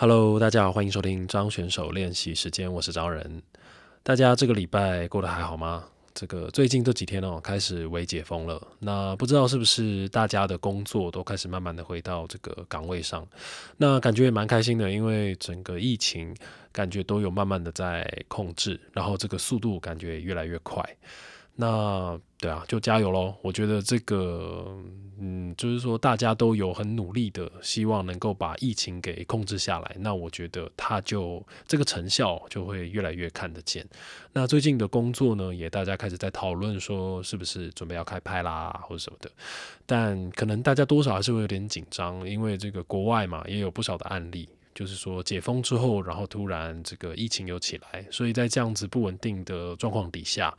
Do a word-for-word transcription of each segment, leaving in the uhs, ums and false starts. Hello， 大家好，欢迎收听张选手练习时间，我是张仁。大家这个礼拜过得还好吗？这个最近这几天哦，开始微解封了。那不知道是不是大家的工作都开始慢慢的回到这个岗位上？那感觉也蛮开心的，因为整个疫情感觉都有慢慢的在控制，然后这个速度感觉也越来越快。那对啊，就加油咯。我觉得这个，嗯，就是说大家都有很努力的，希望能够把疫情给控制下来。那我觉得它就这个成效就会越来越看得见。那最近的工作呢，也大家开始在讨论说是不是准备要开拍啦，或者什么的。但可能大家多少还是会有点紧张，因为这个国外嘛，也有不少的案例。就是说解封之后，然后突然这个疫情又起来，所以在这样子不稳定的状况底下，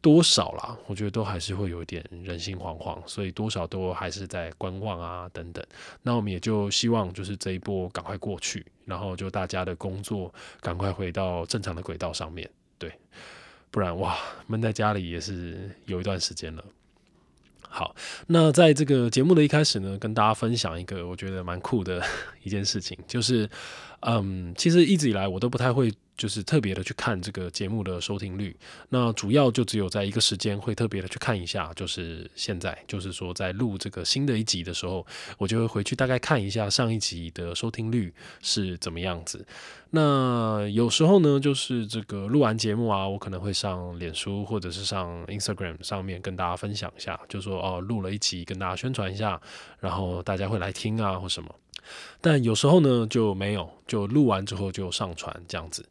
多少啦，我觉得都还是会有一点人心惶惶，所以多少都还是在观望啊等等。那我们也就希望就是这一波赶快过去，然后就大家的工作赶快回到正常的轨道上面，对，不然哇，闷在家里也是有一段时间了。好，那在这个节目的一开始呢，跟大家分享一个我觉得蛮酷的一件事情，就是，嗯，其实一直以来我都不太会就是特别的去看这个节目的收听率，那主要就只有在一个时间会特别的去看一下，就是现在，就是说在录这个新的一集的时候，我就会回去大概看一下上一集的收听率是怎么样子。那有时候呢，就是这个录完节目啊，我可能会上脸书或者是上 Instagram 上面跟大家分享一下，就说哦，录了一集跟大家宣传一下，然后大家会来听啊或什么。但有时候呢就没有，就录完之后就上传这样子。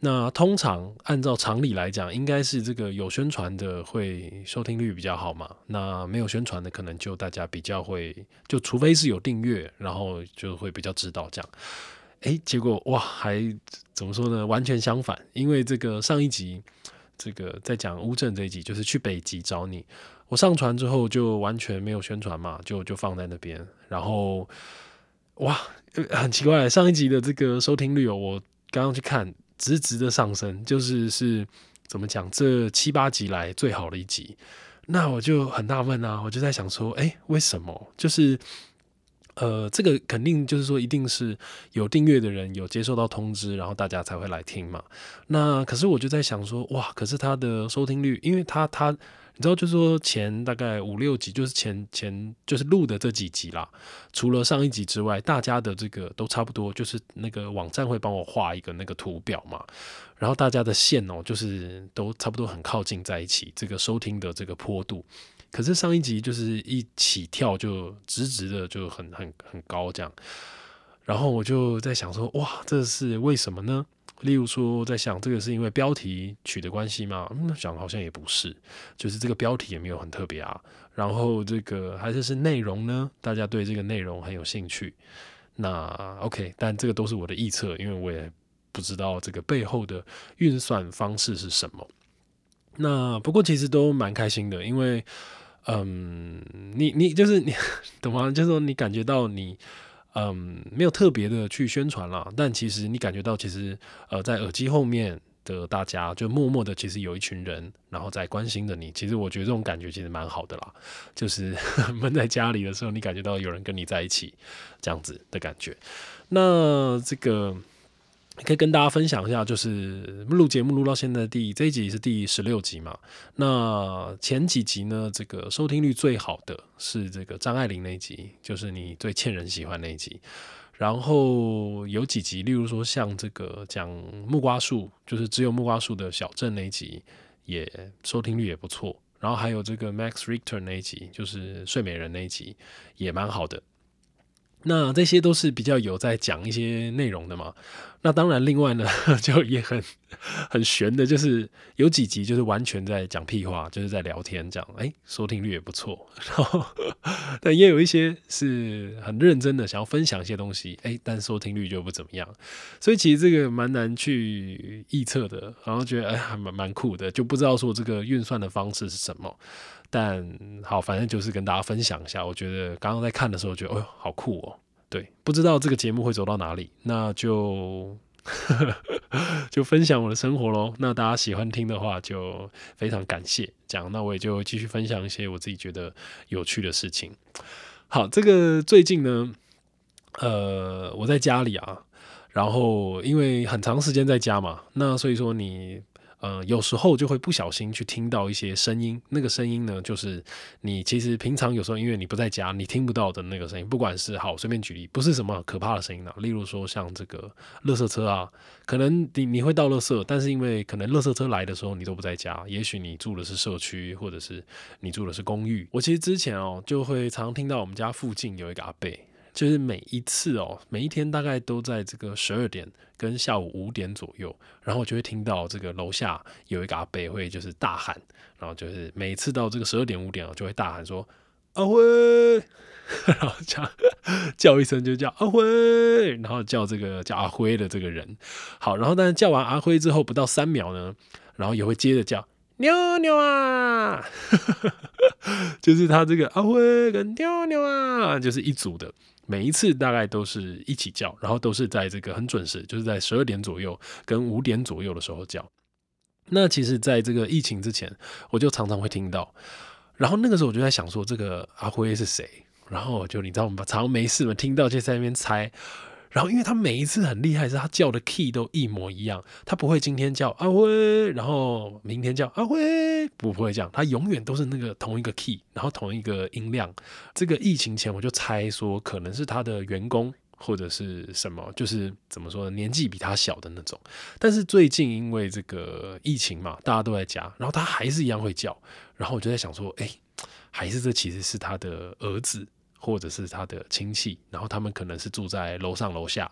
那通常按照常理来讲，应该是这个有宣传的会收听率比较好嘛，那没有宣传的可能就大家比较会，就除非是有订阅，然后就会比较知道这样。诶，结果哇，还怎么说呢，完全相反。因为这个上一集这个在讲乌镇这一集，就是去北极找你，我上传之后就完全没有宣传嘛，就就放在那边。然后哇，很奇怪，上一集的这个收听率哦，我刚刚去看直直的上升，就是是怎么讲，这七八集来最好的一集。那我就很纳闷啊，我就在想说，哎，为什么？就是呃，这个肯定就是说，一定是有订阅的人有接受到通知，然后大家才会来听嘛。那可是我就在想说，哇，可是他的收听率，因为他他你知道，就是说前大概五六集，就是前前就是录的这几集啦，除了上一集之外，大家的这个都差不多，就是那个网站会帮我画一个那个图表嘛，然后大家的线哦，就是都差不多很靠近在一起，这个收听的这个坡度。可是上一集就是一起跳就直直的就很很很高这样，然后我就在想说，哇，这是为什么呢？例如说在想这个是因为标题取的关系吗？嗯，想好像也不是，就是这个标题也没有很特别啊。然后这个还是是内容呢，大家对这个内容很有兴趣。那 OK， 但这个都是我的臆测，因为我也不知道这个背后的运算方式是什么。那不过其实都蛮开心的，因为嗯，你你就是你懂吗？就是说你感觉到你嗯没有特别的去宣传啦，但其实你感觉到其实呃在耳机后面的大家就默默的其实有一群人然后在关心着你，其实我觉得这种感觉其实蛮好的啦，就是闷在家里的时候你感觉到有人跟你在一起这样子的感觉。那这个可以跟大家分享一下，就是录节目录到现在第这一集是第十六集嘛。那前几集呢，这个收听率最好的是这个张爱玲那一集，就是你最欠人喜欢那一集。然后有几集，例如说像这个讲木瓜树，就是只有木瓜树的小镇那一集，也收听率也不错。然后还有这个 Max Richter 那一集，就是睡美人那一集，也蛮好的。那这些都是比较有在讲一些内容的嘛。那当然另外呢就也很很悬的，就是有几集就是完全在讲屁话，就是在聊天这样，哎，收听率也不错。然后但也有一些是很认真的想要分享一些东西，哎，但收听率就不怎么样。所以其实这个蛮难去臆测的，然后觉得哎还蛮蛮酷的，就不知道说这个运算的方式是什么。但好，反正就是跟大家分享一下，我觉得刚刚在看的时候觉得哎呦好酷哦。对，不知道这个节目会走到哪里，那就就分享我的生活咯。那大家喜欢听的话就非常感谢这样，那我也就继续分享一些我自己觉得有趣的事情。好，这个最近呢呃我在家里啊，然后因为很长时间在家嘛，那所以说你呃有时候就会不小心去听到一些声音，那个声音呢就是你其实平常有时候因为你不在家你听不到的那个声音，不管是好随便举例，不是什么可怕的声音啊，例如说像这个垃圾车啊，可能 你, 你会倒垃圾，但是因为可能垃圾车来的时候你都不在家，也许你住的是社区或者是你住的是公寓。我其实之前哦就会常听到我们家附近有一个阿伯，就是每一次哦，每一天大概都在这个十二点跟下午五点左右，然后就会听到这个楼下有一个阿伯会就是大喊，然后就是每次到这个十二点五点就会大喊说阿辉，然后叫叫一声就叫阿辉，然后叫这个叫阿辉的这个人，好，然后但是叫完阿辉之后不到三秒呢，然后也会接着叫妞妞啊，就是他这个阿辉跟妞妞啊，就是一组的。每一次大概都是一起叫，然后都是在这个很准时，就是在十二点左右跟五点左右的时候叫。那其实在这个疫情之前我就常常会听到，然后那个时候我就在想说这个阿辉是谁，然后就你知道我们常常没事嘛，听到就在那边猜，然后因为他每一次很厉害是他叫的 key 都一模一样，他不会今天叫阿辉然后明天叫阿辉，不会这样，他永远都是那个同一个 key 然后同一个音量。这个疫情前我就猜说可能是他的员工或者是什么，就是怎么说呢，年纪比他小的那种，但是最近因为这个疫情嘛，大家都在家，然后他还是一样会叫，然后我就在想说哎，还是这其实是他的儿子或者是他的亲戚，然后他们可能是住在楼上楼下，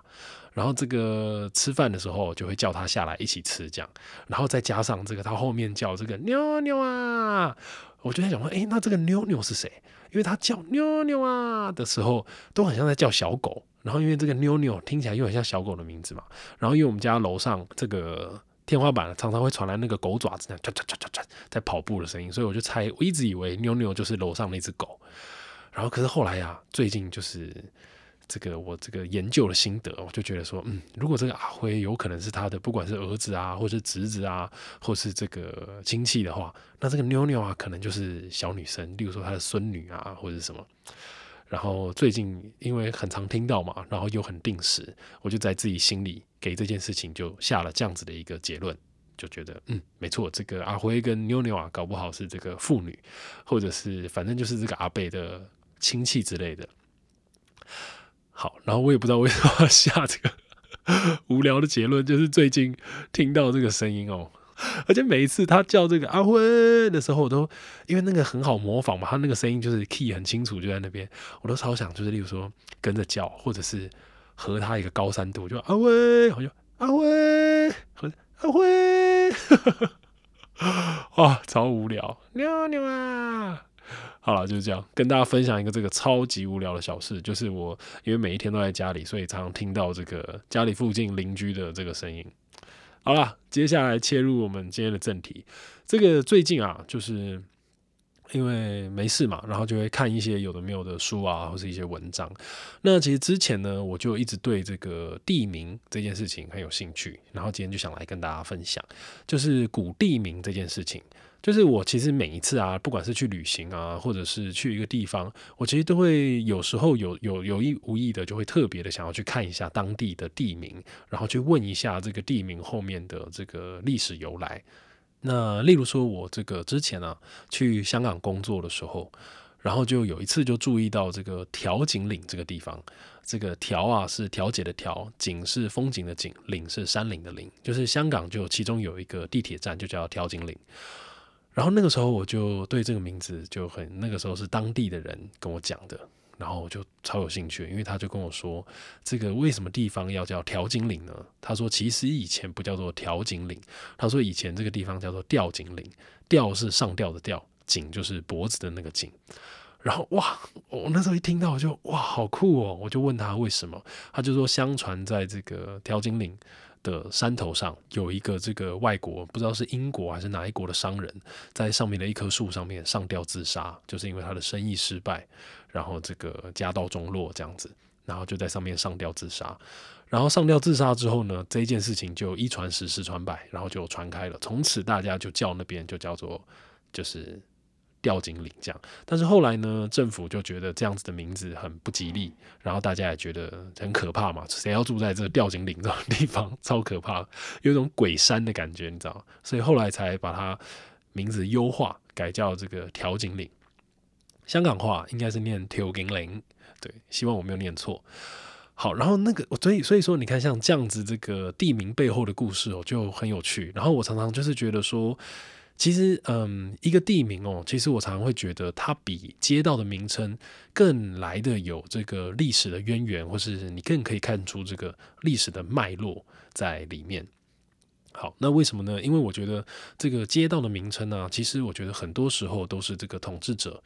然后这个吃饭的时候就会叫他下来一起吃这样，然后再加上这个他后面叫这个妞妞啊，我就在想说哎，那这个妞妞是谁，因为他叫妞妞啊的时候都很像在叫小狗，然后因为这个妞妞听起来又很像小狗的名字嘛，然后因为我们家楼上这个天花板常常会传来那个狗爪子那样在跑步的声音，所以我就猜我一直以为妞妞就是楼上那只狗。然后可是后来啊，最近就是这个我这个研究的心得，我就觉得说嗯，如果这个阿辉有可能是他的不管是儿子啊或是侄子啊或是这个亲戚的话，那这个妞妞啊可能就是小女生，例如说他的孙女啊或者什么。然后最近因为很常听到嘛，然后又很定时，我就在自己心里给这件事情就下了这样子的一个结论，就觉得嗯，没错，这个阿辉跟妞妞啊搞不好是这个妇女，或者是反正就是这个阿伯的亲戚之类的。好，然后我也不知道为什么要下这个无聊的结论，就是最近听到这个声音哦，而且每一次他叫这个阿辉的时候，我都因为那个很好模仿嘛，他那个声音就是 key 很清楚就在那边，我都超想就是例如说跟着叫，或者是和他一个高三度，就阿辉，我就阿辉，或者阿辉，哇，超无聊，妞妞啊！好了，就是这样跟大家分享一个这个超级无聊的小事，就是我因为每一天都在家里，所以常常听到这个家里附近邻居的这个声音。好了，接下来切入我们今天的正题。这个最近啊，就是因为没事嘛，然后就会看一些有的没有的书啊，或是一些文章。那其实之前呢，我就一直对这个地名这件事情很有兴趣，然后今天就想来跟大家分享，就是古地名这件事情。就是我其实每一次啊，不管是去旅行啊，或者是去一个地方，我其实都会有时候有有有意无意的就会特别的想要去看一下当地的地名，然后去问一下这个地名后面的这个历史由来。那例如说我这个之前啊去香港工作的时候，然后就有一次就注意到这个调景岭这个地方。这个调啊是调节的调，景是风景的景，岭是山岭的岭，就是香港就其中有一个地铁站就叫调景岭。然后那个时候我就对这个名字就很，那个时候是当地的人跟我讲的，然后我就超有兴趣，因为他就跟我说这个为什么地方要叫调景岭呢？他说其实以前不叫做调景岭，他说以前这个地方叫做吊颈岭，吊是上吊的吊，颈就是脖子的那个颈。然后哇，我那时候一听到我就哇好酷哦，我就问他为什么，他就说相传在这个调景岭的山头上有一个这个外国，不知道是英国还是哪一国的商人，在上面的一棵树上面上吊自杀，就是因为他的生意失败，然后这个家道中落这样子，然后就在上面上吊自杀。然后上吊自杀之后呢，这件事情就一传十十传百，然后就传开了，从此大家就叫那边就叫做就是吊颈领这样。但是后来呢，政府就觉得这样子的名字很不吉利，然后大家也觉得很可怕嘛，谁要住在这吊颈领这种地方，超可怕，有一种鬼山的感觉，你知道吗？所以后来才把它名字优化，改叫这个调景岭。香港话应该是念调景岭，对，希望我没有念错。好，然后那个，所以所以说，你看像这样子这个地名背后的故事哦，就很有趣。然后我常常就是觉得说，其实嗯，一个地名哦，其实我常常会觉得它比街道的名称更来的有这个历史的渊源，或是你更可以看出这个历史的脉络在里面。好，那为什么呢？因为我觉得这个街道的名称啊，其实我觉得很多时候都是这个统治者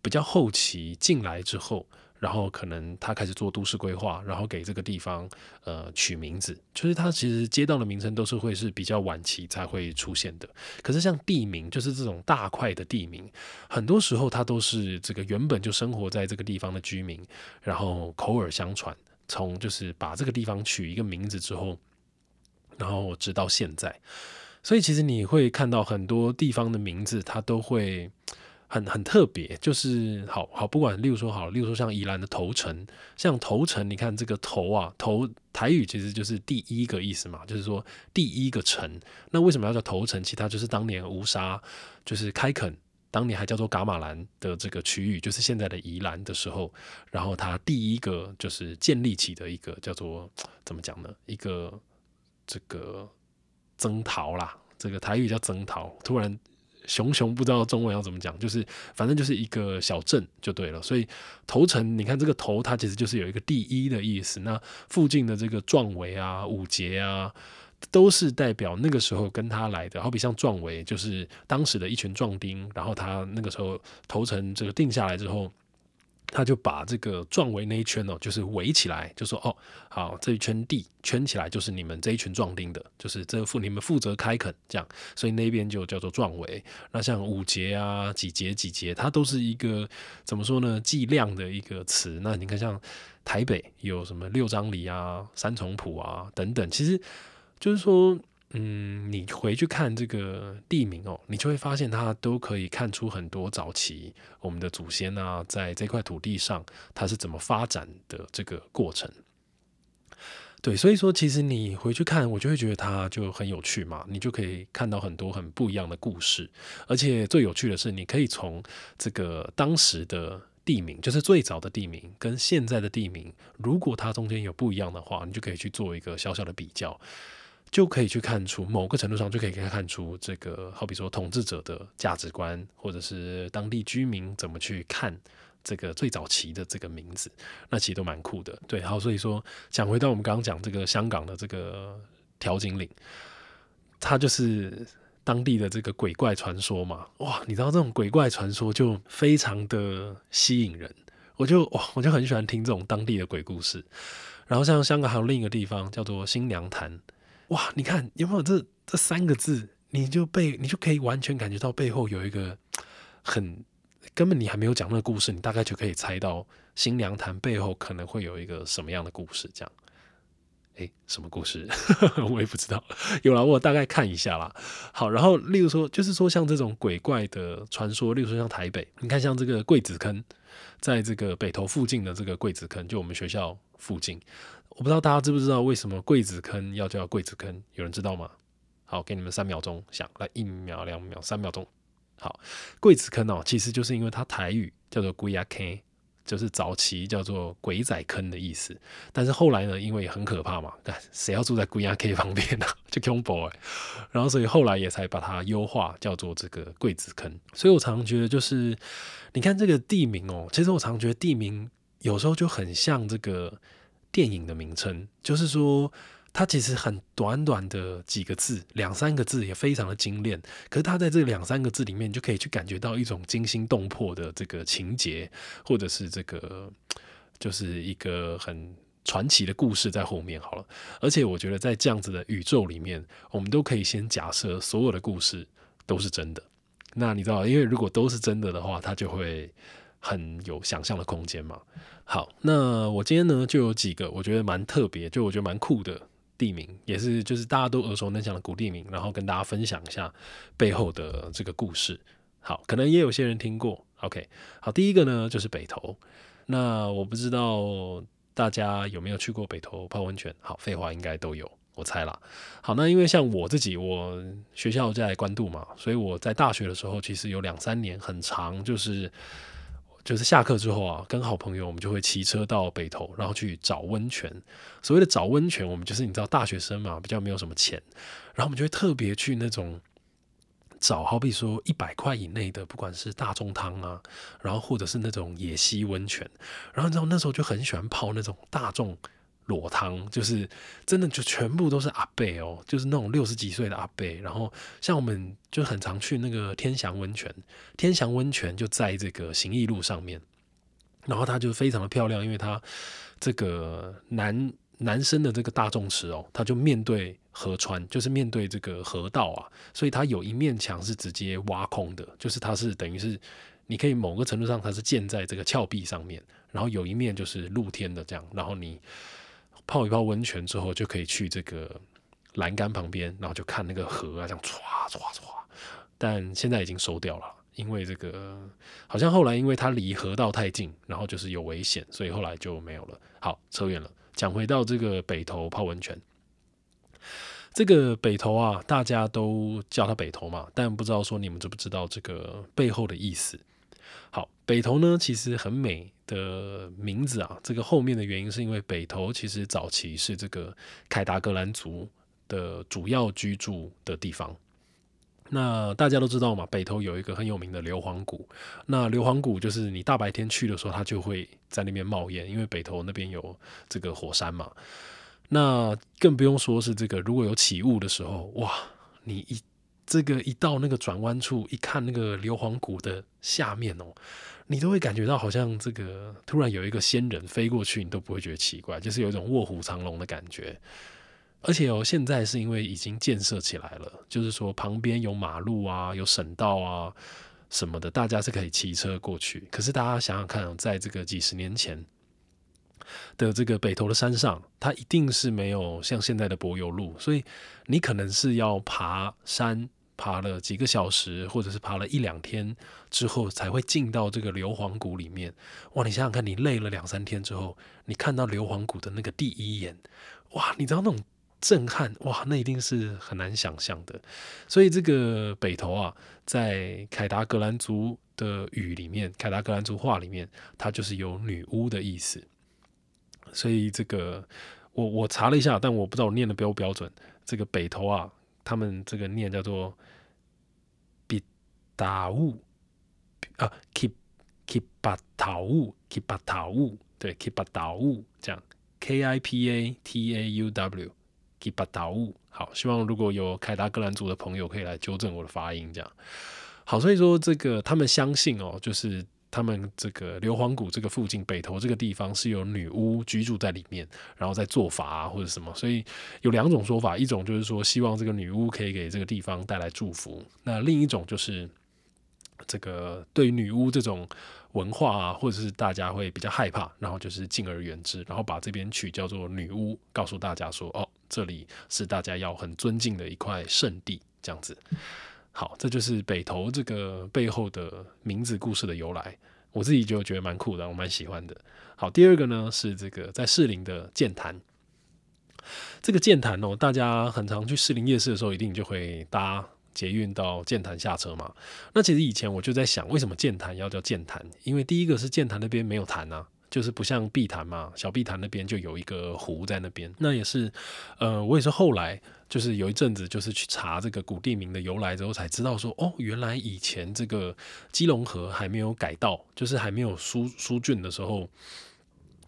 比较后期进来之后，然后可能他开始做都市规划，然后给这个地方呃取名字，就是他其实街道的名称都是会是比较晚期才会出现的。可是像地名，就是这种大块的地名，很多时候它都是这个原本就生活在这个地方的居民，然后口耳相传，从就是把这个地方取一个名字之后，然后直到现在。所以其实你会看到很多地方的名字它都会很很特别，就是好好不管，例如说好例如说像宜兰的头城，像头城，你看这个头啊，头台语其实就是第一个意思嘛，就是说第一个城。那为什么要叫头城？其实它就是当年吴沙就是开垦，当年还叫做噶玛兰的这个区域，就是现在的宜兰的时候，然后它第一个就是建立起的一个叫做怎么讲呢？一个这个征讨啦，这个台语叫征讨，突然熊熊不知道中文要怎么讲，就是反正就是一个小镇就对了。所以头城，你看这个头，它其实就是有一个第一的意思。那附近的这个壮围啊、五节啊，都是代表那个时候跟他来的。好比像壮围，就是当时的一群壮丁，然后他那个时候头城这个定下来之后，他就把这个壮围那一圈哦，就是围起来，就说哦，好，这一圈地圈起来就是你们这一群壮丁的，就是这负你们负责开垦这样，所以那边就叫做壮围。那像五节啊、几节几节，它都是一个怎么说呢？计量的一个词。那你看像台北有什么六张犁啊、三重埔啊等等，其实就是说，嗯，你回去看这个地名哦，你就会发现它都可以看出很多早期我们的祖先啊，在这块土地上它是怎么发展的这个过程。对，所以说其实你回去看，我就会觉得它就很有趣嘛，你就可以看到很多很不一样的故事，而且最有趣的是，你可以从这个当时的地名，就是最早的地名跟现在的地名，如果它中间有不一样的话，你就可以去做一个小小的比较。就可以去看出，某个程度上就可以看出这个，好比说统治者的价值观，或者是当地居民怎么去看这个最早期的这个名字，那其实都蛮酷的。对，好，所以说讲回到我们刚刚讲这个香港的这个调景岭，它就是当地的这个鬼怪传说嘛。哇，你知道这种鬼怪传说就非常的吸引人，我就哇，我就很喜欢听这种当地的鬼故事。然后像香港还有另一个地方叫做新娘潭。哇，你看有没有这这三个字，你就被你就可以完全感觉到背后有一个很根本你还没有讲那个故事，你大概就可以猜到新娘潭背后可能会有一个什么样的故事。这样，哎，什么故事？我也不知道。有啦，我大概看一下啦。好，然后例如说，就是说像这种鬼怪的传说，例如说像台北，你看像这个桂子坑，在这个北投附近的这个桂子坑，就我们学校附近。我不知道大家知不知道为什么桂子坑要叫桂子坑，有人知道吗？好，给你们三秒钟想，来一秒、两秒、三秒钟。好，桂子坑哦，其实就是因为它台语叫做龟仔坑，就是早期叫做鬼仔坑的意思。但是后来呢，因为也很可怕嘛，谁要住在龟仔坑旁边啊？就恐怖哎。然后所以后来也才把它优化叫做这个桂子坑。所以我常常觉得就是，你看这个地名哦，其实我常常觉得地名有时候就很像这个电影的名称，就是说它其实很短短的几个字，两三个字也非常的精炼，可是它在这两三个字里面就可以去感觉到一种惊心动魄的这个情节，或者是这个就是一个很传奇的故事在后面好了。而且我觉得在这样子的宇宙里面，我们都可以先假设所有的故事都是真的。那你知道，因为如果都是真的的话，它就会很有想象的空间嘛。好，那我今天呢就有几个我觉得蛮特别，就我觉得蛮酷的地名，也是就是大家都耳熟能详的古地名，然后跟大家分享一下背后的这个故事。好，可能也有些人听过。OK， 好，第一个呢就是北投。那我不知道大家有没有去过北投泡温泉？好，废话应该都有，我猜啦。好，那因为像我自己，我学校在关渡嘛，所以我在大学的时候，其实有两三年很长，就是就是下课之后啊，跟好朋友我们就会骑车到北投，然后去找温泉。所谓的找温泉，我们就是你知道大学生嘛，比较没有什么钱，然后我们就会特别去那种。找好比说一百块以内的，不管是大众汤啊，然后或者是那种野溪温泉，然后你知道那时候就很喜欢泡那种大众裸汤，就是真的就全部都是阿伯哦，就是那种六十几岁的阿伯。然后像我们就很常去那个天祥温泉，天祥温泉就在这个行义路上面，然后它就非常的漂亮，因为它这个南男生的这个大众池哦，它就面对河川，就是面对这个河道啊，所以它有一面墙是直接挖空的，就是它是等于是你可以某个程度上它是建在这个峭壁上面，然后有一面就是露天的这样，然后你泡一泡温泉之后就可以去这个栏杆旁边，然后就看那个河啊这样唰唰唰，但现在已经收掉了。因为这个好像后来因为它离河道太近，然后就是有危险，所以后来就没有了。好，扯远了，讲回到这个北投泡温泉。这个北投啊，大家都叫它北投嘛，但不知道说你们知不知道这个背后的意思。好，北投呢其实很美的名字啊，这个后面的原因是因为北投其实早期是这个凯达格兰族的主要居住的地方。那大家都知道嘛，北投有一个很有名的硫磺谷。那硫磺谷就是你大白天去的时候，它就会在那边冒烟，因为北投那边有这个火山嘛。那更不用说是这个，如果有起雾的时候，哇，你一这个一到那个转弯处，一看那个硫磺谷的下面哦，你都会感觉到好像这个突然有一个仙人飞过去，你都不会觉得奇怪，就是有一种卧虎藏龙的感觉。而且哦，现在是因为已经建设起来了，就是说旁边有马路啊，有省道啊什么的，大家是可以骑车过去。可是大家想想看哦，在这个几十年前的这个北投的山上，它一定是没有像现在的柏油路，所以你可能是要爬山，爬了几个小时，或者是爬了一两天之后才会进到这个硫磺谷里面。哇，你想想看，你累了两三天之后，你看到硫磺谷的那个第一眼，哇，你知道那种震撼，哇，那一定是很难想象的。所以这个北投啊，在凯达格兰族的语里面，凯达格兰族话里面，它就是有女巫的意思。所以这个 我, 我查了一下，但我不知道我念的标不标准。这个北投啊，他们这个念叫做比达乌啊 ，kip kipatau kipatau 对 kipatau 这样 ，k i p a t a u w kipatau。 好，希望如果有凯达格兰族的朋友可以来纠正我的发音，这样。好，所以说这个他们相信哦，就是。他们这个硫磺谷这个附近，北投这个地方是有女巫居住在里面，然后在做法啊或者什么，所以有两种说法，一种就是说希望这个女巫可以给这个地方带来祝福，那另一种就是这个对于女巫这种文化啊，或者是大家会比较害怕，然后就是敬而远之，然后把这边取叫做女巫，告诉大家说哦，这里是大家要很尊敬的一块圣地，这样子。好，这就是北投这个背后的名字故事的由来，我自己就觉得蛮酷的，我蛮喜欢的。好，第二个呢是这个在士林的剑潭。这个剑潭哦，大家很常去士林夜市的时候，一定就会搭捷运到剑潭下车嘛。那其实以前我就在想，为什么剑潭要叫剑潭？因为第一个是剑潭那边没有潭啊。就是不像碧潭嘛，小碧潭那边就有一个湖在那边，那也是，呃，我也是后来就是有一阵子就是去查这个古地名的由来之后才知道说，哦，原来以前这个基隆河还没有改道，就是还没有疏疏浚的时候，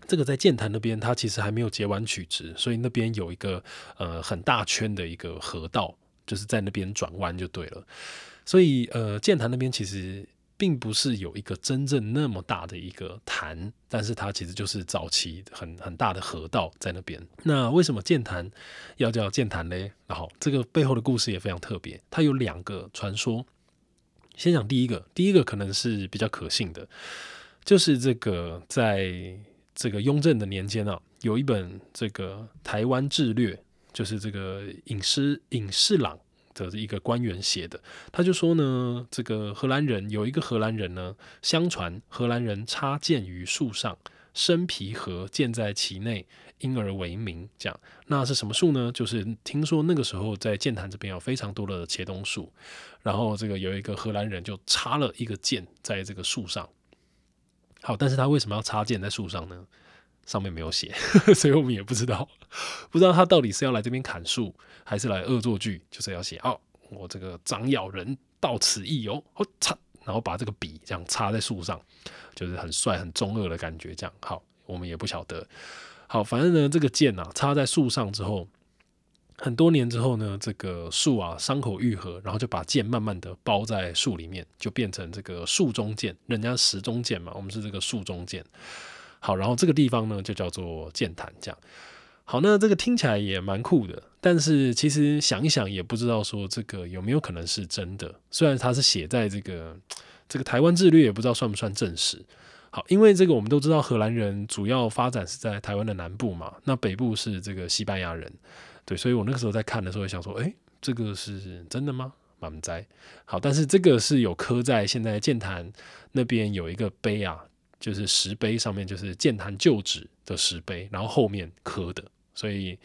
这个在剑潭那边它其实还没有截完取直，所以那边有一个呃很大圈的一个河道，就是在那边转弯就对了，所以呃剑潭那边其实。并不是有一个真正那么大的一个潭，但是它其实就是早期 很, 很大的河道在那边。那为什么剑潭要叫剑潭嘞？然后这个背后的故事也非常特别，它有两个传说。先讲第一个，第一个可能是比较可信的，就是这个在这个雍正的年间啊，有一本这个《台湾志略》，就是这个尹士朗的一个官员写的，他就说呢，这个荷兰人有一个荷兰人呢，相传荷兰人插剑于树上，生皮核建在其内，因而为名。这样，那是什么树呢？就是听说那个时候在剑潭这边有非常多的茄冬树，然后这个有一个荷兰人就插了一个剑在这个树上。好，但是他为什么要插剑在树上呢？上面没有写，所以我们也不知道，不知道他到底是要来这边砍树，还是来恶作剧，就是要写哦，我这个长咬人到此一游，哦插，然后把这个笔这样插在树上，就是很帅很中二的感觉。这样，好，我们也不晓得。好，反正呢，这个剑啊插在树上之后，很多年之后呢，这个树啊伤口愈合，然后就把剑慢慢的包在树里面，就变成这个树中剑，人家石中剑嘛，我们是这个树中剑。好，然后这个地方呢就叫做剑潭。这样，好，那这个听起来也蛮酷的，但是其实想一想也不知道说这个有没有可能是真的。虽然它是写在这个这个台湾志略，也不知道算不算正史。好，因为这个我们都知道荷兰人主要发展是在台湾的南部嘛，那北部是这个西班牙人，对，所以我那个时候在看的时候也想说，哎，这个是真的吗？满载。好，但是这个是有刻在现在剑潭那边有一个碑啊。就是石碑上面就是剑潭旧址的石碑，然后后面刻的，所以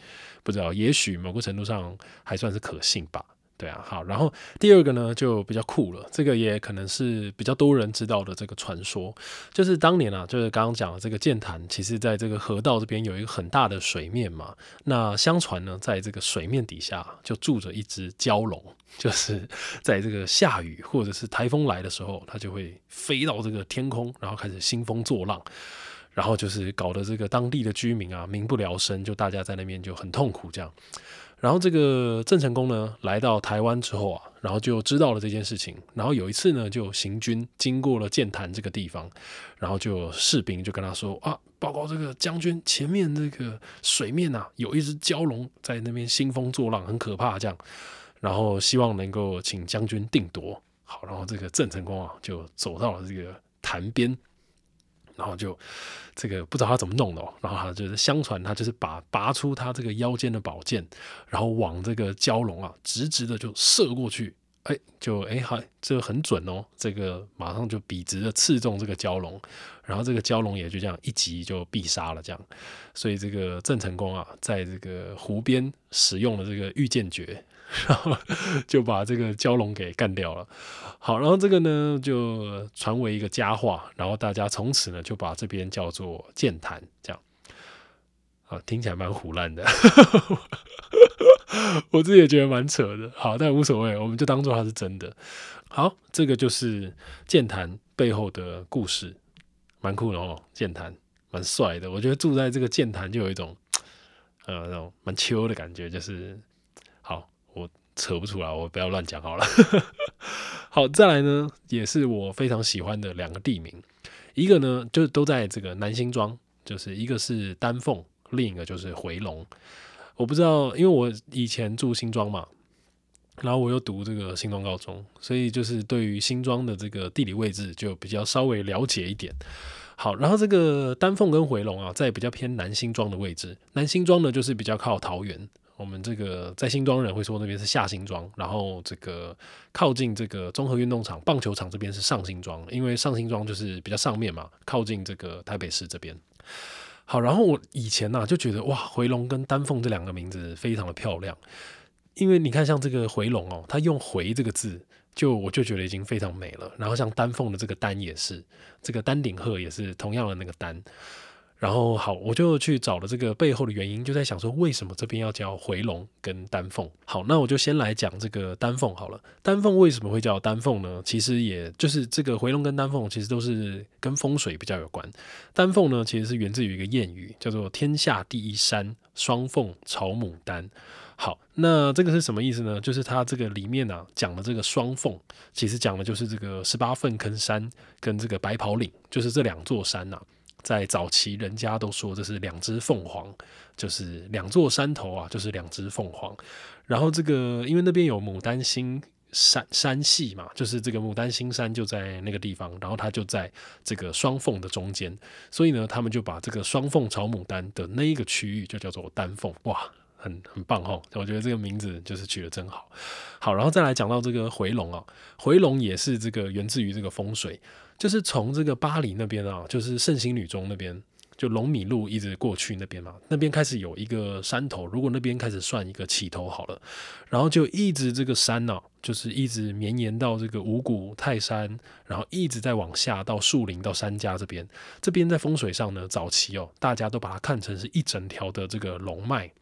不知道，也许某个程度上还算是可信吧。对啊，好，然后第二个呢就比较酷了，这个也可能是比较多人知道的这个传说，就是当年啊，就是刚刚讲的这个剑潭，其实在这个河道这边有一个很大的水面嘛，那相传呢，在这个水面底下就住着一只蛟龙，就是在这个下雨或者是台风来的时候，它就会飞到这个天空，然后开始兴风作浪。然后就是搞得这个当地的居民啊，民不聊生，就大家在那边就很痛苦这样。然后这个郑成功呢，来到台湾之后啊，然后就知道了这件事情。然后有一次呢，就行军经过了剑潭这个地方，然后就士兵就跟他说啊，报告这个将军，前面这个水面啊，有一只蛟龙在那边兴风作浪，很可怕这样。然后希望能够请将军定夺。好，然后这个郑成功啊，就走到了这个潭边。然后就这个不知道他怎么弄的哦，然后他就是相传他就是把拔出他这个腰间的宝剑，然后往这个蛟龙啊直直的就射过去，哎，就哎还这很准哦，这个马上就笔直的刺中这个蛟龙，然后这个蛟龙也就这样一击就必杀了这样。所以这个郑成功啊，在这个湖边使用了这个御剑诀。然后就把这个蛟龙给干掉了。好，然后这个呢就传为一个佳话，然后大家从此呢就把这边叫做剑潭这样。啊，听起来蛮唬烂的，我自己也觉得蛮扯的。好，但无所谓，我们就当做它是真的。好，这个就是剑潭背后的故事，蛮酷的哦，剑潭蛮帅的。我觉得住在这个剑潭就有一种呃那种蛮秋的感觉，就是好。我扯不出来，我不要乱讲好了。好，再来呢，也是我非常喜欢的两个地名，一个呢就都在这个南新庄，就是一个是丹凤，另一个就是回龙。我不知道，因为我以前住新庄嘛，然后我又读这个新庄高中，所以就是对于新庄的这个地理位置就比较稍微了解一点。好，然后这个丹凤跟回龙啊，在比较偏南新庄的位置，南新庄呢就是比较靠桃园。我们这个在新庄人会说那边是下新庄，然后这个靠近这个综合运动场、棒球场这边是上新庄，因为上新庄就是比较上面嘛，靠近这个台北市这边。好，然后我以前啊就觉得哇，回龙跟丹凤这两个名字非常的漂亮，因为你看像这个回龙哦，它用回这个字就我就觉得已经非常美了，然后像丹凤的这个丹也是，这个丹顶鹤也是同样的那个丹。然后好，我就去找了这个背后的原因，就在想说为什么这边要叫回龙跟丹凤。好，那我就先来讲这个丹凤好了。丹凤为什么会叫丹凤呢？其实也就是这个回龙跟丹凤其实都是跟风水比较有关。丹凤呢其实是源自于一个谚语，叫做天下第一山，双凤朝牡丹。好，那这个是什么意思呢？就是它这个里面啊讲的这个双凤，其实讲的就是这个十八粪坑山跟这个白袍岭，就是这两座山啊，在早期人家都说这是两只凤凰，就是两座山头啊，就是两只凤凰。然后这个因为那边有牡丹星 山, 山系嘛，就是这个牡丹星山就在那个地方，然后它就在这个双凤的中间，所以呢他们就把这个双凤朝牡丹的那一个区域就叫做丹凤。哇，很很棒齁，我觉得这个名字就是取得真好。好，然后再来讲到这个回龙啊，回龙也是这个源自于这个风水，就是从这个巴黎那边啊，就是圣心女中那边，就龙米路一直过去那边嘛，那边开始有一个山头，如果那边开始算一个起头好了，然后就一直这个山啊，就是一直绵延到这个五谷泰山，然后一直在往下到树林到山家这边，这边在风水上呢，早期哦，大家都把它看成是一整条的这个龙脉。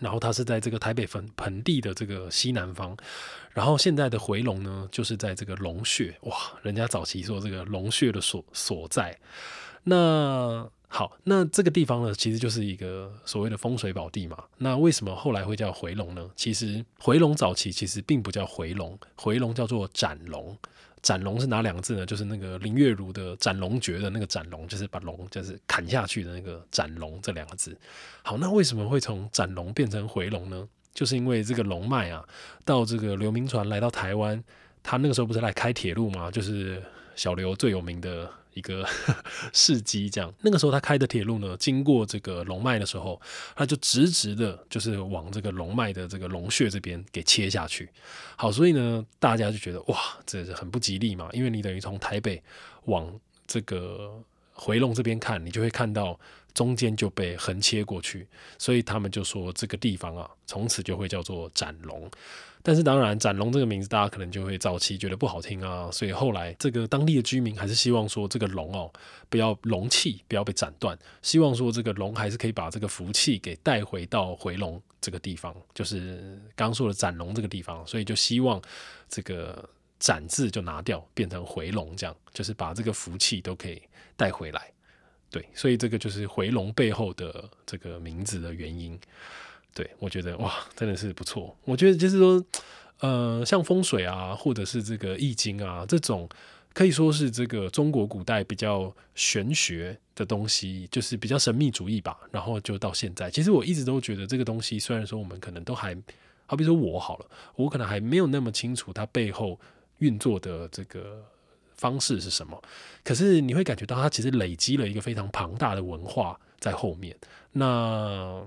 然后它是在这个台北盆地的这个西南方，然后现在的回龙呢，就是在这个龙穴，哇，人家早期说这个龙穴的 所, 所在。那好，那这个地方呢，其实就是一个所谓的风水宝地嘛。那为什么后来会叫回龙呢？其实回龙早期其实并不叫回龙，回龙叫做斩龙。斩龙是哪两个字呢？就是那个林月如的斩龙诀的那个斩龙，就是把龙就是砍下去的那个斩龙这两个字。好，那为什么会从斩龙变成回龙呢？就是因为这个龙脉啊，到这个刘铭传来到台湾，他那个时候不是来开铁路吗？就是小刘最有名的一个事迹，这样那个时候他开的铁路呢，经过这个龙脉的时候，他就直直的就是往这个龙脉的这个龙穴这边给切下去。好，所以呢大家就觉得哇，这很不吉利嘛，因为你等于从台北往这个回龙这边看，你就会看到中间就被横切过去，所以他们就说这个地方啊，从此就会叫做斩龙。但是当然斩龙这个名字大家可能就会早期觉得不好听啊，所以后来这个当地的居民还是希望说这个龙哦，不要龙气不要被斩断，希望说这个龙还是可以把这个福气给带回到回龙这个地方，就是刚说的斩龙这个地方，所以就希望这个斩字就拿掉，变成回龙，这样就是把这个福气都可以带回来。对，所以这个就是回龙背后的这个名字的原因。对，我觉得哇，真的是不错。我觉得就是说，呃，像风水啊，或者是这个易经啊，这种可以说是这个中国古代比较玄学的东西，就是比较神秘主义吧。然后就到现在，其实我一直都觉得这个东西，虽然说我们可能都还，好比说我好了，我可能还没有那么清楚它背后运作的这个方式是什么，可是你会感觉到它其实累积了一个非常庞大的文化在后面。那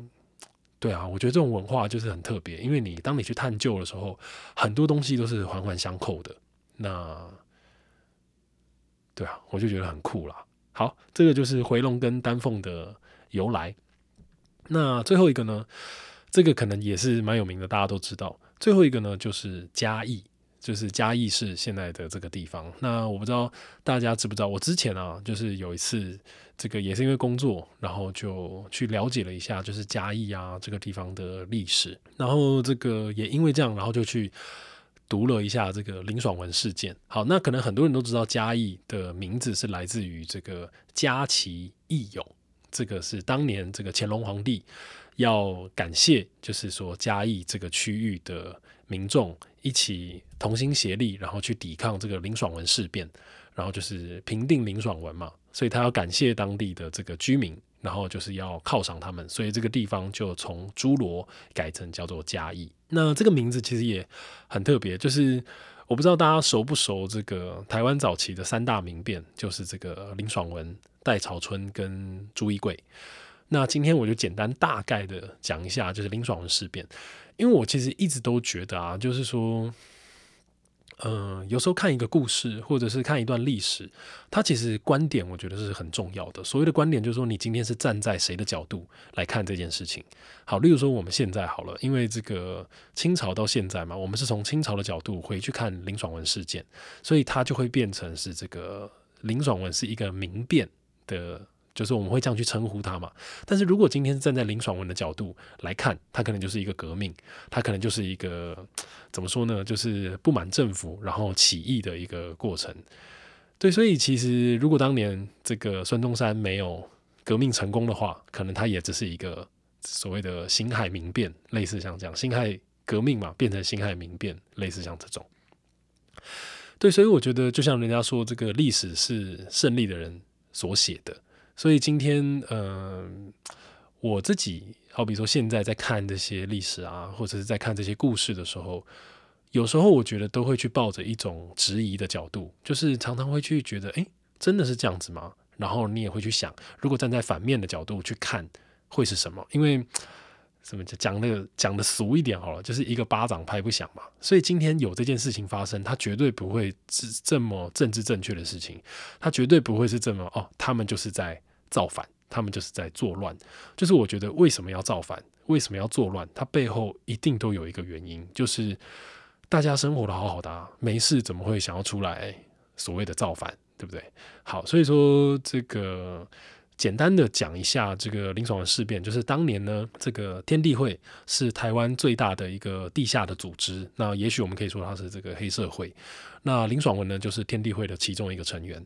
对啊，我觉得这种文化就是很特别，因为你当你去探究的时候，很多东西都是环环相扣的。那对啊，我就觉得很酷啦。好，这个就是回龙跟丹凤的由来。那最后一个呢，这个可能也是蛮有名的，大家都知道。最后一个呢，就是嘉义。就是嘉义市现在的这个地方，那我不知道大家知不知道，我之前啊，就是有一次，这个也是因为工作，然后就去了解了一下，就是嘉义啊这个地方的历史，然后这个也因为这样，然后就去读了一下这个林爽文事件。好，那可能很多人都知道嘉义的名字是来自于这个嘉其义勇，这个是当年这个乾隆皇帝要感谢，就是说嘉义这个区域的民众一起同心协力，然后去抵抗这个林爽文事变，然后就是平定林爽文嘛，所以他要感谢当地的这个居民，然后就是要犒赏他们，所以这个地方就从诸罗改成叫做嘉义。那这个名字其实也很特别，就是我不知道大家熟不熟这个台湾早期的三大民变，就是这个林爽文、戴潮春跟朱一贵。那今天我就简单大概的讲一下，就是林爽文事变，因为我其实一直都觉得啊，就是说，呃，有时候看一个故事或者是看一段历史，它其实观点我觉得是很重要的。所谓的观点就是说，你今天是站在谁的角度来看这件事情。好，例如说我们现在好了，因为这个清朝到现在嘛，我们是从清朝的角度回去看林爽文事件，所以它就会变成是这个林爽文是一个民变的。就是我们会这样去称呼他嘛，但是如果今天是站在林爽文的角度来看，他可能就是一个革命，他可能就是一个怎么说呢，就是不满政府然后起义的一个过程。对，所以其实如果当年这个孙中山没有革命成功的话，可能他也只是一个所谓的辛亥民变，类似像这样，辛亥革命嘛，变成辛亥民变，类似像这种。对，所以我觉得就像人家说，这个历史是胜利的人所写的。所以今天，呃，我自己好比说现在在看这些历史啊，或者是在看这些故事的时候，有时候我觉得都会去抱着一种质疑的角度，就是常常会去觉得，哎，真的是这样子吗？然后你也会去想，如果站在反面的角度去看，会是什么？因为什么讲的讲的俗一点好了，就是一个巴掌拍不响嘛。所以今天有这件事情发生，它绝对不会是这么政治正确的事情，它绝对不会是这么哦，他们就是在造反，他们就是在作乱。就是我觉得为什么要造反，为什么要作乱，它背后一定都有一个原因，就是大家生活的好好的、啊，没事怎么会想要出来所谓的造反，对不对？好，所以说这个。简单的讲一下这个林爽文事变，就是当年呢，这个天地会是台湾最大的一个地下的组织，那也许我们可以说它是这个黑社会。那林爽文呢，就是天地会的其中一个成员。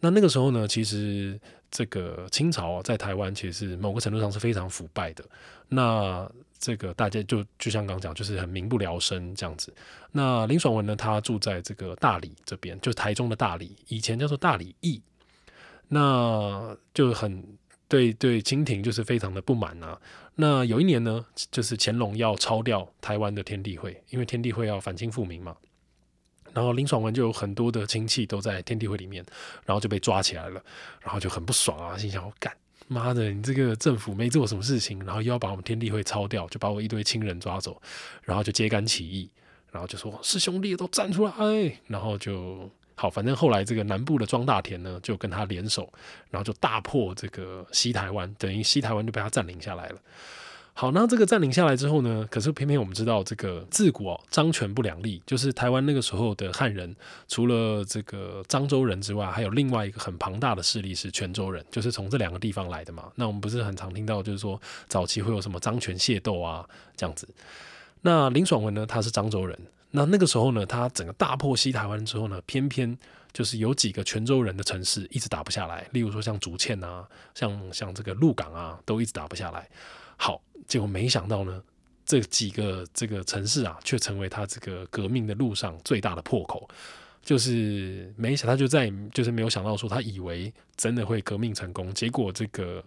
那那个时候呢，其实这个清朝在台湾其实某个程度上是非常腐败的。那这个大家就就像刚讲，就是很民不聊生这样子。那林爽文呢，他住在这个大理这边，就是台中的大理，以前叫做大理驿。那就很对对清廷就是非常的不满啊。那有一年呢，就是乾隆要抄掉台湾的天地会，因为天地会要反清复明嘛。然后林爽文就有很多的亲戚都在天地会里面，然后就被抓起来了，然后就很不爽啊，心想我干妈的，你这个政府没做什么事情，然后又要把我们天地会抄掉，就把我一堆亲人抓走，然后就揭竿起义，然后就说是兄弟都站出来，然后就。好，反正后来这个南部的庄大田呢，就跟他联手，然后就大破这个西台湾，等于西台湾就被他占领下来了。好，那这个占领下来之后呢，可是偏偏我们知道这个自古哦，漳泉不两立，就是台湾那个时候的汉人，除了这个漳州人之外，还有另外一个很庞大的势力是泉州人，就是从这两个地方来的嘛。那我们不是很常听到，就是说早期会有什么漳泉械斗啊这样子。那林爽文呢，他是漳州人。那那个时候呢，他整个大破西台湾之后呢，偏偏就是有几个泉州人的城市一直打不下来，例如说像竹塹啊，像像这个鹿港啊，都一直打不下来。好，结果没想到呢，这几个这个城市啊，却成为他这个革命的路上最大的破口。就是没想，他就在就是没有想到说，他以为真的会革命成功，结果这个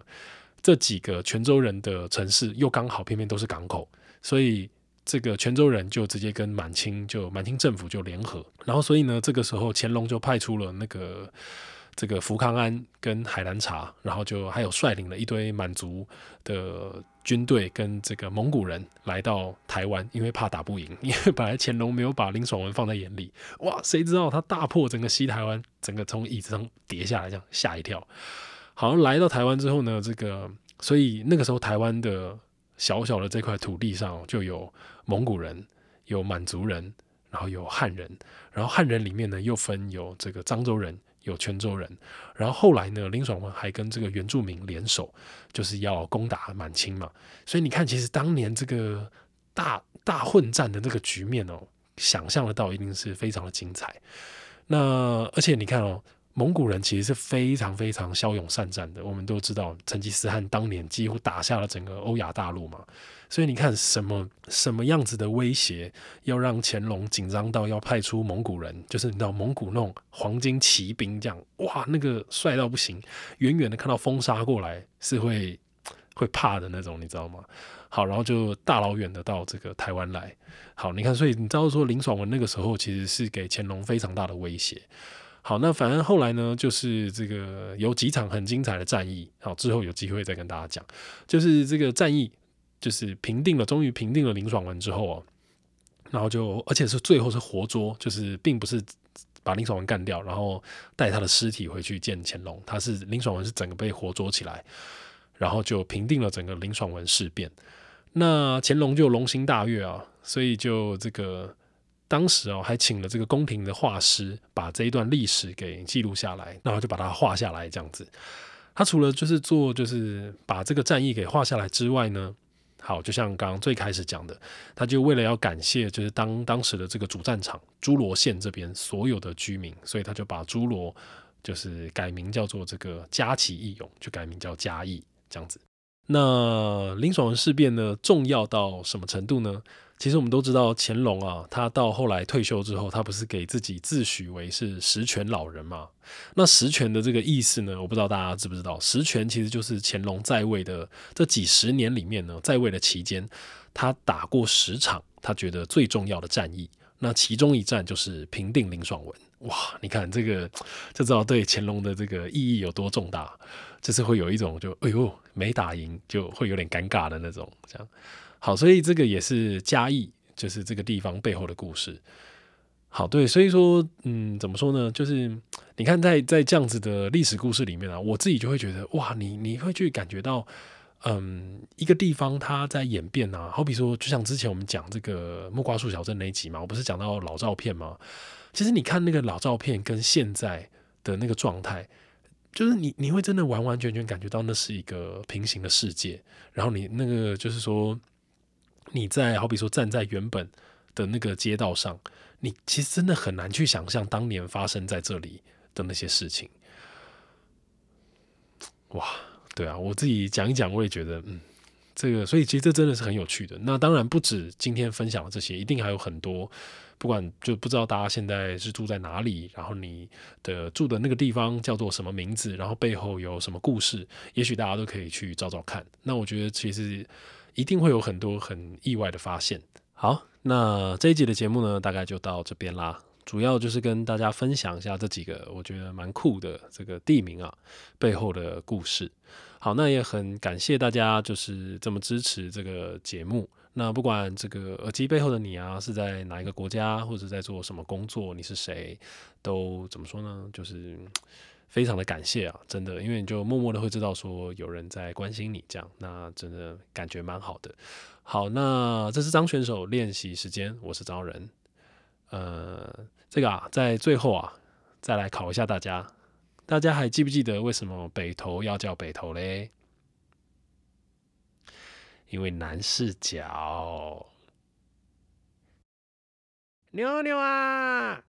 这几个泉州人的城市又刚好偏偏都是港口，所以。这个泉州人就直接跟满清就满清政府就联合，然后所以呢，这个时候乾隆就派出了那个这个福康安跟海兰察，然后就还有率领了一堆满族的军队跟这个蒙古人来到台湾，因为怕打不赢，因为本来乾隆没有把林爽文放在眼里，哇，谁知道他大破整个西台湾，整个从椅子上跌下来，这样吓一跳。好，来到台湾之后呢，这个所以那个时候台湾的。小小的这块土地上就有蒙古人，有满族人，然后有汉人，然后汉人里面呢又分有这个漳州人，有泉州人，然后后来呢林爽文还跟这个原住民联手，就是要攻打满清嘛。所以你看，其实当年这个大大混战的这个局面哦，想象得到一定是非常的精彩。那而且你看哦。蒙古人其实是非常非常骁勇善战的，我们都知道成吉思汗当年几乎打下了整个欧亚大陆嘛，所以你看什么什么样子的威胁要让乾隆紧张到要派出蒙古人，就是你知道蒙古那种黄金骑兵这样，哇，那个帅到不行，远远的看到风沙过来是会会怕的那种，你知道吗？好，然后就大老远的到这个台湾来。好，你看，所以你知道说林爽文那个时候其实是给乾隆非常大的威胁。好，那反正后来呢，就是这个有几场很精彩的战役，好，之后有机会再跟大家讲。就是这个战役，就是平定了，终于平定了林爽文之后哦，然后就而且是最后是活捉，就是并不是把林爽文干掉，然后带他的尸体回去见乾隆，他是林爽文是整个被活捉起来，然后就平定了整个林爽文事变。那乾隆就龙心大悦啊，所以就这个。当时哦，还请了这个宫廷的画师，把这一段历史给记录下来，然后就把它画下来这样子。他除了就是做，就是把这个战役给画下来之外呢，好，就像刚刚最开始讲的，他就为了要感谢，就是当当时的这个主战场诸罗县这边所有的居民，所以他就把诸罗就是改名叫做这个嘉旗义勇，就改名叫嘉义这样子。那林爽文事变呢，重要到什么程度呢？其实我们都知道乾隆啊，他到后来退休之后，他不是给自己自诩为是十全老人嘛？那十全的这个意思呢，我不知道大家知不知道，十全其实就是乾隆在位的这几十年里面呢，在位的期间，他打过十场他觉得最重要的战役，那其中一战就是平定林爽文。哇，你看这个就知道对乾隆的这个意义有多重大，就是会有一种就哎呦没打赢就会有点尴尬的那种这样。好，所以这个也是嘉义，就是这个地方背后的故事。好，对，所以说，嗯，怎么说呢？就是你看在，在在这样子的历史故事里面啊，我自己就会觉得，哇，你你会去感觉到，嗯，一个地方它在演变啊。好比说，就像之前我们讲这个木瓜树小镇那一集嘛，我不是讲到老照片吗？其实你看那个老照片跟现在的那个状态，就是你你会真的完完全全感觉到那是一个平行的世界。然后你那个就是说，你在好比说站在原本的那个街道上。你其实真的很难去想象当年发生在这里的那些事情。哇，对啊，我自己讲一讲，我也觉得，嗯，这个，所以其实这真的是很有趣的。那当然不止今天分享的这些，一定还有很多。不管就不知道大家现在是住在哪里，然后你的住的那个地方叫做什么名字，然后背后有什么故事，也许大家都可以去找找看。那我觉得其实一定会有很多很意外的发现。好，那这一集的节目呢，大概就到这边啦。主要就是跟大家分享一下这几个我觉得蛮酷的这个地名啊背后的故事。好，那也很感谢大家就是这么支持这个节目。那不管这个耳机背后的你啊，是在哪一个国家，或者在做什么工作，你是谁，都怎么说呢？就是非常的感谢啊，真的，因为你就默默的会知道说有人在关心你这样，那真的感觉蛮好的。好，那这是张选手练习时间，我是张仁。呃，这个啊，在最后啊，再来考一下大家，大家还记不记得为什么北投要叫北投嘞？因为男视角。妞妞啊！